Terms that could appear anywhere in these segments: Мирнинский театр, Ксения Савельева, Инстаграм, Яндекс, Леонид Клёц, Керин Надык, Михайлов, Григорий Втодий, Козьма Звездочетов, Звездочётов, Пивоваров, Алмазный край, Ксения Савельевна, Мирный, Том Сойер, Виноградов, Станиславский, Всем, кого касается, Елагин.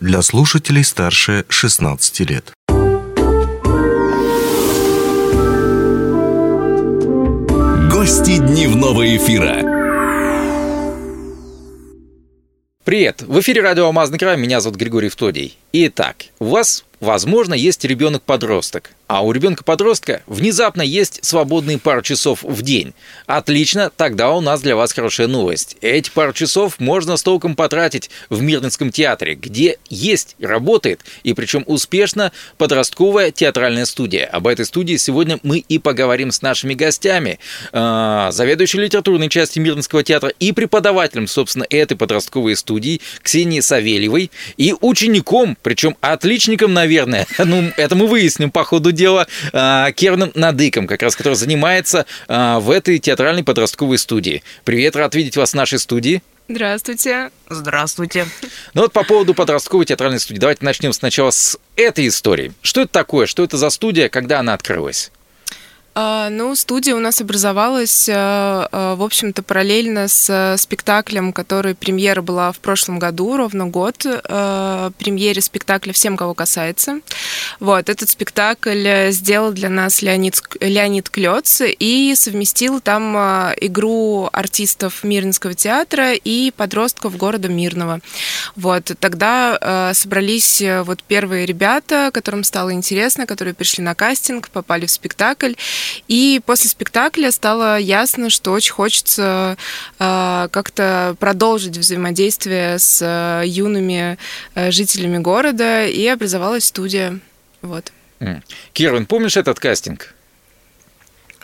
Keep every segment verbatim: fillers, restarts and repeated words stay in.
Для слушателей старше шестнадцати лет. Гости дневного эфира. Привет! В эфире радио «Алмазный край», меня зовут Григорий Втодий. Итак, у вас, возможно, есть ребенок-подросток, а у ребенка-подростка внезапно есть свободные пару часов в день. Отлично, тогда у нас для вас хорошая новость. Эти пару часов можно с толком потратить в Мирнинском театре, где есть, работает, и причем успешно, подростковая театральная студия. Об этой студии сегодня мы и поговорим с нашими гостями, заведующей литературной частью Мирнинского театра и преподавателем, собственно, этой подростковой студии Ксении Савельевой и учеником, причем отличником, наверное, ну, это мы выясним по ходу дела, Керином Надыком, как раз, который занимается в этой театральной подростковой студии. Привет, рад видеть вас в нашей студии. Здравствуйте. Здравствуйте. Ну вот по поводу подростковой театральной студии. Давайте начнем сначала с этой истории. Что это такое? Что это за студия? Когда она открылась? Ну, студия у нас образовалась, в общем-то, параллельно с спектаклем, который премьера была в прошлом году, ровно год, премьере спектакля «Всем, кого касается». Вот, этот спектакль сделал для нас Леонид, Леонид Клёц и совместил там игру артистов Мирнинского театра и подростков города Мирного. Вот, тогда собрались вот первые ребята, которым стало интересно, которые пришли на кастинг, попали в спектакль. И после спектакля стало ясно, что очень хочется э, как-то продолжить взаимодействие с э, юными э, жителями города, и образовалась студия. Вот. Керин, помнишь этот кастинг?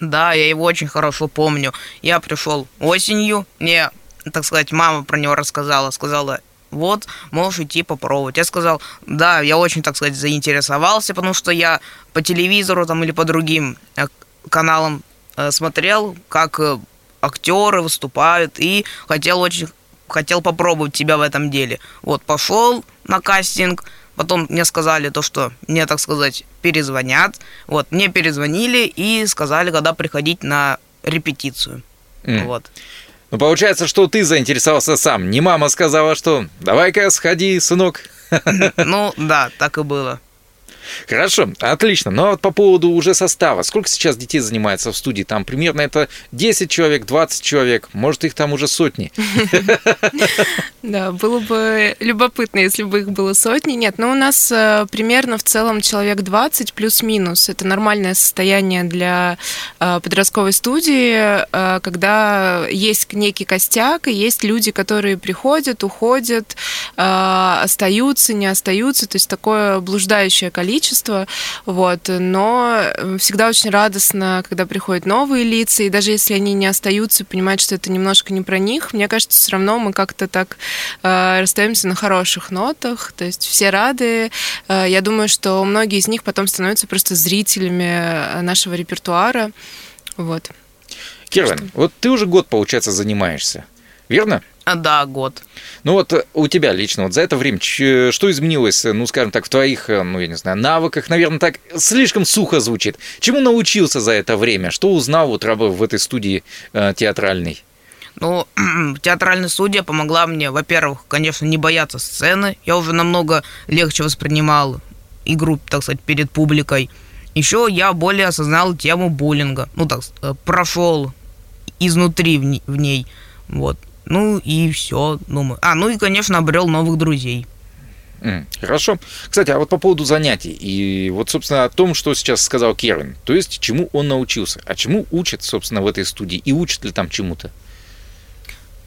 Да, я его очень хорошо помню. Я пришел осенью, мне, так сказать, мама про него рассказала, сказала: вот, можешь идти попробовать. Я сказал: да, я очень, так сказать, заинтересовался, потому что я по телевизору там или по другим каналам смотрел, как актеры выступают, и хотел очень хотел попробовать себя в этом деле. Вот, пошел на кастинг, потом мне сказали то, что мне, так сказать, перезвонят. Вот, мне перезвонили и сказали, когда приходить на репетицию. Mm. Вот. Ну, получается, что ты заинтересовался сам. Не мама сказала, что давай-ка сходи, сынок. Ну, да, так и было. Хорошо, отлично. Ну, а вот по поводу уже состава. Сколько сейчас детей занимается в студии? Там примерно это десять человек, двадцать человек. Может, их там уже сотни. Да, было бы любопытно, если бы их было сотни. Нет, но у нас примерно в целом человек двадцать плюс-минус. Это нормальное состояние для подростковой студии, когда есть некий костяк, и есть люди, которые приходят, уходят, остаются, не остаются. То есть такое блуждающее количество. Вот. Но всегда очень радостно, когда приходят новые лица, и даже если они не остаются, понимают, что это немножко не про них, мне кажется, все равно мы как-то так расстаемся на хороших нотах, то есть все рады. Я думаю, что многие из них потом становятся просто зрителями нашего репертуара. Вот. Керин, вот ты уже год, получается, занимаешься, верно? А, да, год. Ну вот у тебя лично вот за это время что изменилось, ну, скажем так, в твоих, ну, я не знаю, навыках, наверное, так слишком сухо звучит. Чему научился за это время? Что узнал, вот, работая в этой студии э, театральной? Ну, театральная студия помогла мне, во-первых, конечно, не бояться сцены. Я уже намного легче воспринимал игру, так сказать, перед публикой. Еще я более осознал тему буллинга. Ну, так, прошел изнутри в, не- в ней. Вот. Ну и все, думаю. А, ну и, конечно, обрел новых друзей. Хорошо. Кстати, а вот по поводу занятий и вот, собственно, о том, что сейчас сказал Керин. То есть, чему он научился, а чему учат, собственно, в этой студии, и учат ли там чему-то?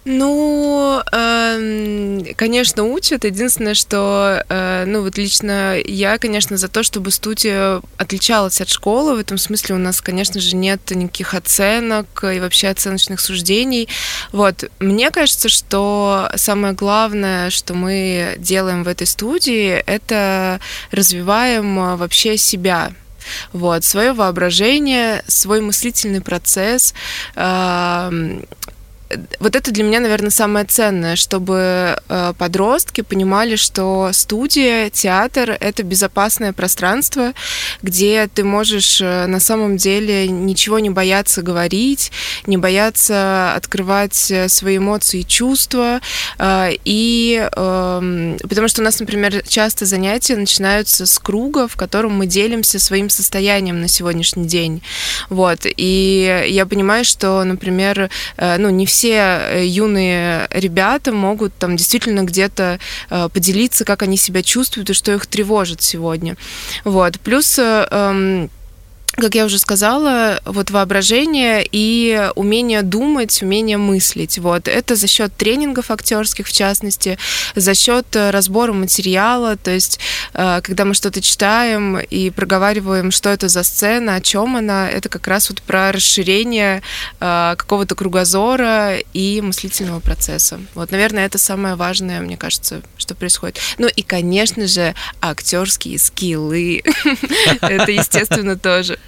Ну, конечно, учат. Единственное, что, ну, вот лично я, конечно, за то, чтобы студия отличалась от школы. В этом смысле у нас, конечно же, нет никаких оценок и вообще оценочных суждений. Вот. Мне кажется, что самое главное, что мы делаем в этой студии, это развиваем вообще себя. Вот. Свое воображение, свой мыслительный процесс, вот это для меня, наверное, самое ценное, чтобы подростки понимали, что студия, театр — это безопасное пространство, где ты можешь на самом деле ничего не бояться говорить, не бояться открывать свои эмоции и чувства. И, потому что у нас, например, часто занятия начинаются с круга, в котором мы делимся своим состоянием на сегодняшний день. Вот. И я понимаю, что, например, ну, не все все юные ребята могут там действительно где-то э, поделиться, как они себя чувствуют и что их тревожит сегодня. Вот. Плюс... Э, э, как я уже сказала, вот воображение и умение думать, умение мыслить. Вот. Это за счет тренингов актерских, в частности, за счет разбора материала. То есть, когда мы что-то читаем и проговариваем, что это за сцена, о чем она, это как раз вот про расширение какого-то кругозора и мыслительного процесса. Вот, наверное, это самое важное, мне кажется, что происходит. Ну и, конечно же, актерские скиллы. Это, естественно, тоже.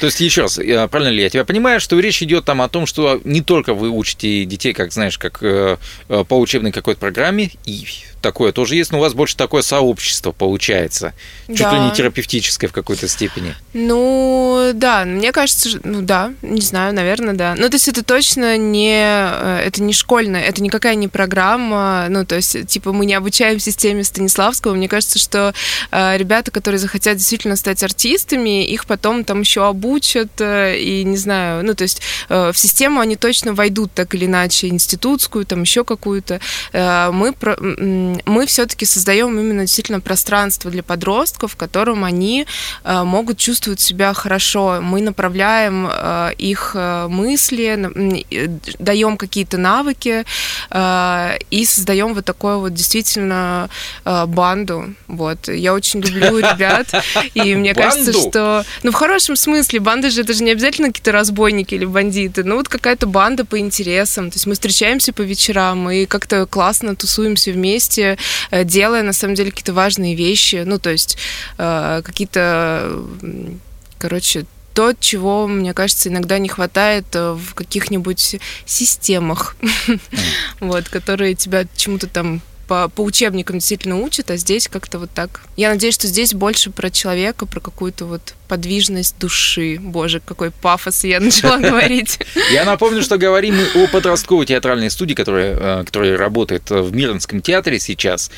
То есть, еще раз, правильно ли я тебя понимаю, что речь идет там о том, что не только вы учите детей, как, знаешь, как э, по учебной какой-то программе, и такое тоже есть, но у вас больше такое сообщество получается, да. Чуть ли не терапевтическое в какой-то степени. Ну, да, мне кажется, ну да, не знаю, наверное, да. Ну, то есть, это точно не, это не школьная, это никакая не программа, ну, то есть, типа, мы не обучаем системе Станиславского, мне кажется, что э, ребята, которые захотят действительно стать артистами, их потом там еще обучат, и не знаю, ну, то есть в систему они точно войдут так или иначе, институтскую, там еще какую-то. Мы, мы все-таки создаем именно действительно пространство для подростков, в котором они могут чувствовать себя хорошо. Мы направляем их мысли, даем какие-то навыки и создаем вот такую вот действительно банду. Вот. Я очень люблю ребят, и мне кажется, что... Ну, в хорошем смысле, смысле, банда же, это же не обязательно какие-то разбойники или бандиты, ну вот какая-то банда по интересам, то есть мы встречаемся по вечерам и как-то классно тусуемся вместе, делая на самом деле какие-то важные вещи, ну то есть какие-то, короче, то, чего, мне кажется, иногда не хватает в каких-нибудь системах, вот, которые тебя чему-то там По, по учебникам действительно учат, а здесь как-то вот так. Я надеюсь, что здесь больше про человека, про какую-то вот подвижность души. Боже, какой пафос я начала говорить. Я напомню, что говорим мы о подростковой театральной студии, которая, которая работает в Мирнинском театре сейчас.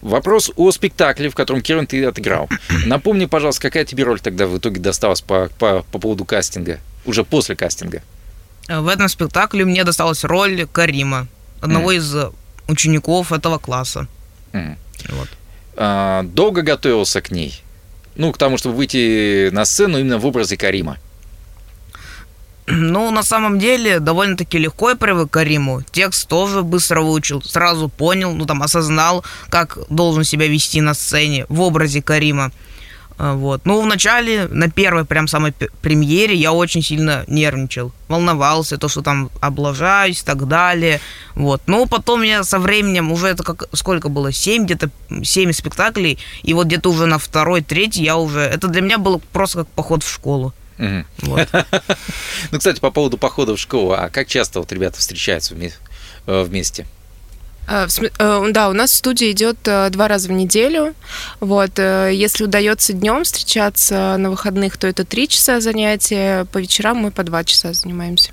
Вопрос о спектакле, в котором, Керин, ты отыграл. Напомни, пожалуйста, какая тебе роль тогда в итоге досталась по, по, по поводу кастинга, уже после кастинга? В этом спектакле мне досталась роль Карима, одного mm. из... учеников этого класса. Mm. Вот. А, долго готовился к ней? Ну, к тому, чтобы выйти на сцену именно в образе Карима. Ну, на самом деле, довольно-таки легко я привык к Кариму. Текст тоже быстро выучил, сразу понял, ну, там, осознал, как должен себя вести на сцене в образе Карима. Вот. Ну, вначале, на первой прям самой премьере я очень сильно нервничал, волновался, то, что там облажаюсь и так далее. Вот. Но потом я со временем, уже это как, сколько было, семь, где-то семь спектаклей, и вот где-то уже на второй, третий я уже... Это для меня было просто как поход в школу. Mm-hmm. Вот. Ну, кстати, по поводу похода в школу, а как часто вот ребята встречаются вместе? Да, у нас студия идет два раза в неделю. Вот. Если удается днем встречаться на выходных, то это три часа занятия. По вечерам мы по два часа занимаемся.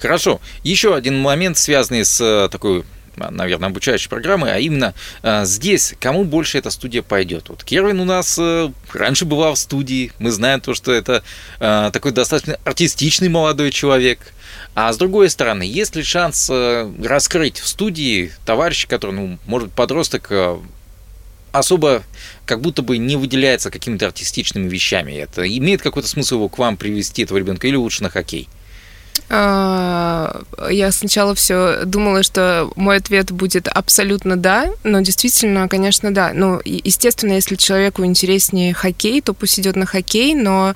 Хорошо. Еще один момент, связанный с такой, наверное, обучающей программой, а именно здесь кому больше эта студия пойдет. Вот Керин у нас раньше была в студии. Мы знаем то, что это такой достаточно артистичный молодой человек. А с другой стороны, есть ли шанс раскрыть в студии товарища, который, ну, может быть, подросток, особо как будто бы не выделяется какими-то артистичными вещами? Это имеет какой-то смысл его к вам привести, этого ребенка, или лучше на хоккей? Я сначала все думала, что мой ответ будет абсолютно да, но действительно, конечно, да. Ну, естественно, если человеку интереснее хоккей, то пусть идет на хоккей, но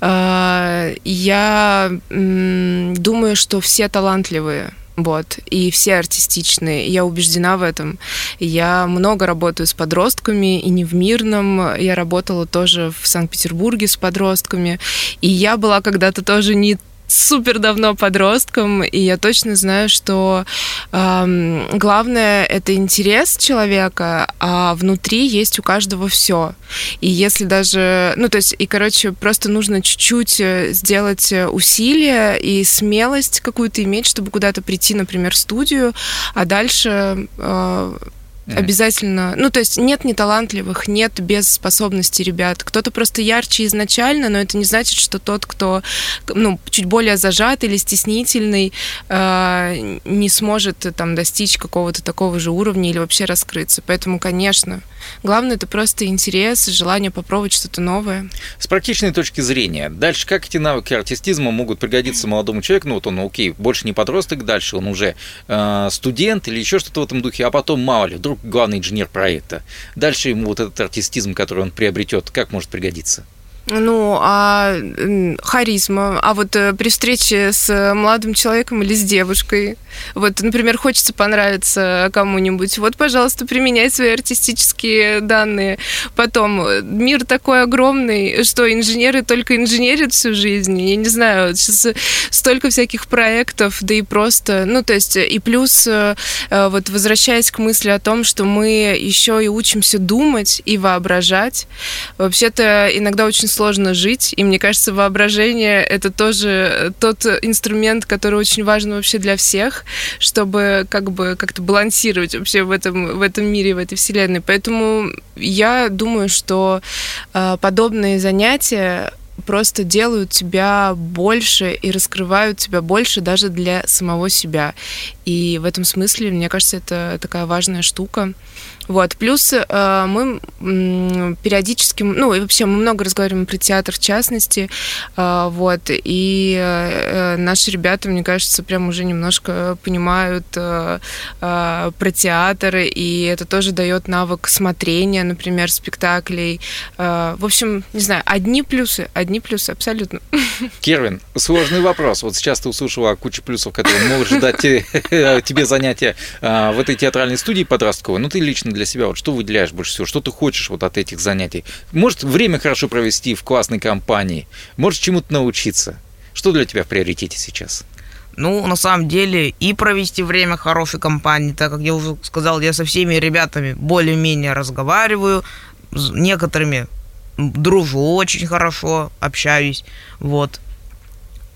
э, я э, думаю, что все талантливые. Вот. И все артистичные. Я убеждена в этом. Я много работаю с подростками, и не в Мирном. Я работала тоже в Санкт-Петербурге с подростками. И я была когда-то тоже не супер давно подростком, и я точно знаю, что э, главное — это интерес человека, а внутри есть у каждого все. И если даже... Ну, то есть, и, короче, просто нужно чуть-чуть сделать усилия и смелость какую-то иметь, чтобы куда-то прийти, например, в студию, а дальше... Э, Обязательно. Ну, то есть нет неталантливых, нет без способностей ребят. Кто-то просто ярче изначально, но это не значит, что тот, кто ну, чуть более зажат или стеснительный, э, не сможет там, достичь какого-то такого же уровня или вообще раскрыться. Поэтому, конечно, главное это просто интерес, желание попробовать что-то новое. С практичной точки зрения, дальше как эти навыки артистизма могут пригодиться молодому человеку? Ну, вот он, окей, больше не подросток, дальше он уже э, студент или еще что-то в этом духе, а потом, мало ли, вдруг главный инженер проекта. Дальше ему вот этот артистизм, который он приобретет, как может пригодиться? Ну, а харизма. А вот при встрече с молодым человеком или с девушкой, вот, например, хочется понравиться кому-нибудь, вот, пожалуйста, применяй свои артистические данные. Потом, мир такой огромный, что инженеры только инженерят всю жизнь. Я не знаю, сейчас столько всяких проектов, да и просто... Ну, то есть, и плюс, вот, возвращаясь к мысли о том, что мы еще и учимся думать и воображать. Вообще-то, иногда очень сложно сложно жить, и мне кажется, воображение это тоже тот инструмент, который очень важен вообще для всех, чтобы как бы как-то балансировать вообще в этом, в этом мире, в этой вселенной. Поэтому я думаю, что э, подобные занятия просто делают тебя больше и раскрывают тебя больше даже для самого себя. И в этом смысле, мне кажется, это такая важная штука. Вот. Плюс э, мы периодически, ну и вообще мы много разговариваем про театр в частности, э, вот, и э, наши ребята, мне кажется, прям уже немножко понимают э, э, про театр, и это тоже дает навык смотрения, например, спектаклей. Э, в общем, не знаю, одни плюсы, одни плюсы, абсолютно. Керин, сложный вопрос. Вот сейчас ты услышала кучу плюсов, которые может дать тебе занятия в этой театральной студии подростковой, но ты лично для себя, вот что выделяешь больше всего, что ты хочешь вот от этих занятий? Может, время хорошо провести в классной компании? Может, чему-то научиться? Что для тебя в приоритете сейчас? Ну, на самом деле, и провести время в хорошей компании, так как я уже сказал, я со всеми ребятами более-менее разговариваю, с некоторыми дружу очень хорошо, общаюсь, вот.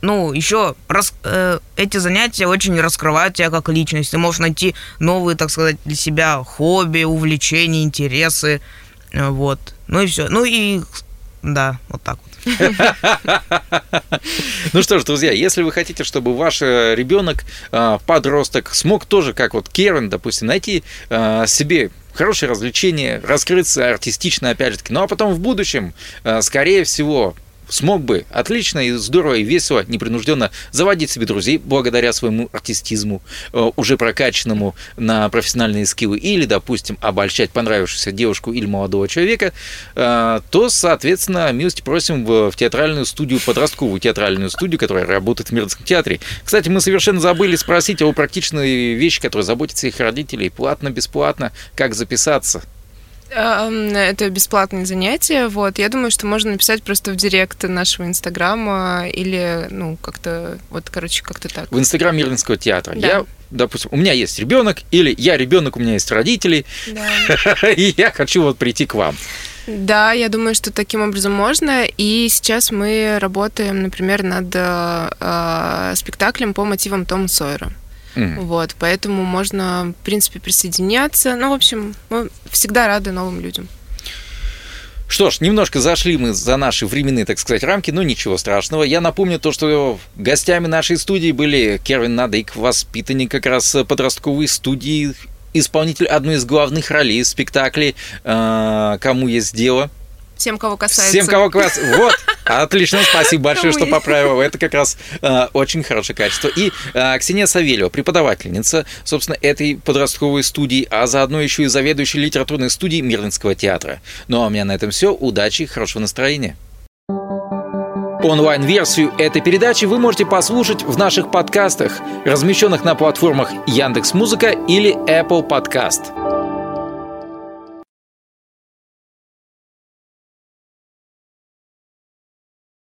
Ну, еще раз, э, эти занятия очень раскрывают тебя как личность. Ты можешь найти новые, так сказать, для себя хобби, увлечения, интересы, э, вот. Ну и все. Ну и, да, вот так вот. Ну что ж, друзья, если вы хотите, чтобы ваш ребенок, подросток, смог тоже, как вот Керин, допустим, найти себе... хорошее развлечение, раскрыться артистично, опять же таки. Ну, а потом в будущем, скорее всего, смог бы отлично и здорово, и весело, непринужденно заводить себе друзей благодаря своему артистизму, уже прокачанному на профессиональные скиллы, или, допустим, обольщать понравившуюся девушку или молодого человека, то, соответственно, милости просим в театральную студию, подростковую театральную студию, которая работает в Мирнинском театре. Кстати, мы совершенно забыли спросить о практичной вещи, которые заботятся их родителей, платно, бесплатно, как записаться. Это бесплатные занятия, вот. Я думаю, что можно написать просто в директ нашего Инстаграма или, ну, как-то, вот, короче, как-то так. В Инстаграм Мирнинского театра. Да. Я, допустим, у меня есть ребенок, или я ребенок, у меня есть родители, да. И я хочу вот прийти к вам. Да, я думаю, что таким образом можно. И сейчас мы работаем, например, над э, спектаклем по мотивам Тома Сойера. Mm. Вот, поэтому можно, в принципе, присоединяться. Ну, в общем, мы всегда рады новым людям. Что ж, немножко зашли мы за наши временные, так сказать, рамки, но ничего страшного. Я напомню то, что гостями нашей студии были Керин Надык, воспитанник как раз подростковой студии, исполнитель одной из главных ролей в спектакле «Кому есть дело». Всем, кого касается. Всем, кого касается. Вот, отлично, спасибо большое, что поправила. Это как раз э, очень хорошее качество. И э, Ксения Савельева, преподавательница, собственно, этой подростковой студии, а заодно еще и заведующая литературной студией Мирнинского театра. Ну, а у меня на этом все. Удачи, хорошего настроения. Онлайн-версию этой передачи вы можете послушать в наших подкастах, размещенных на платформах Яндекс.Музыка или Apple Podcast.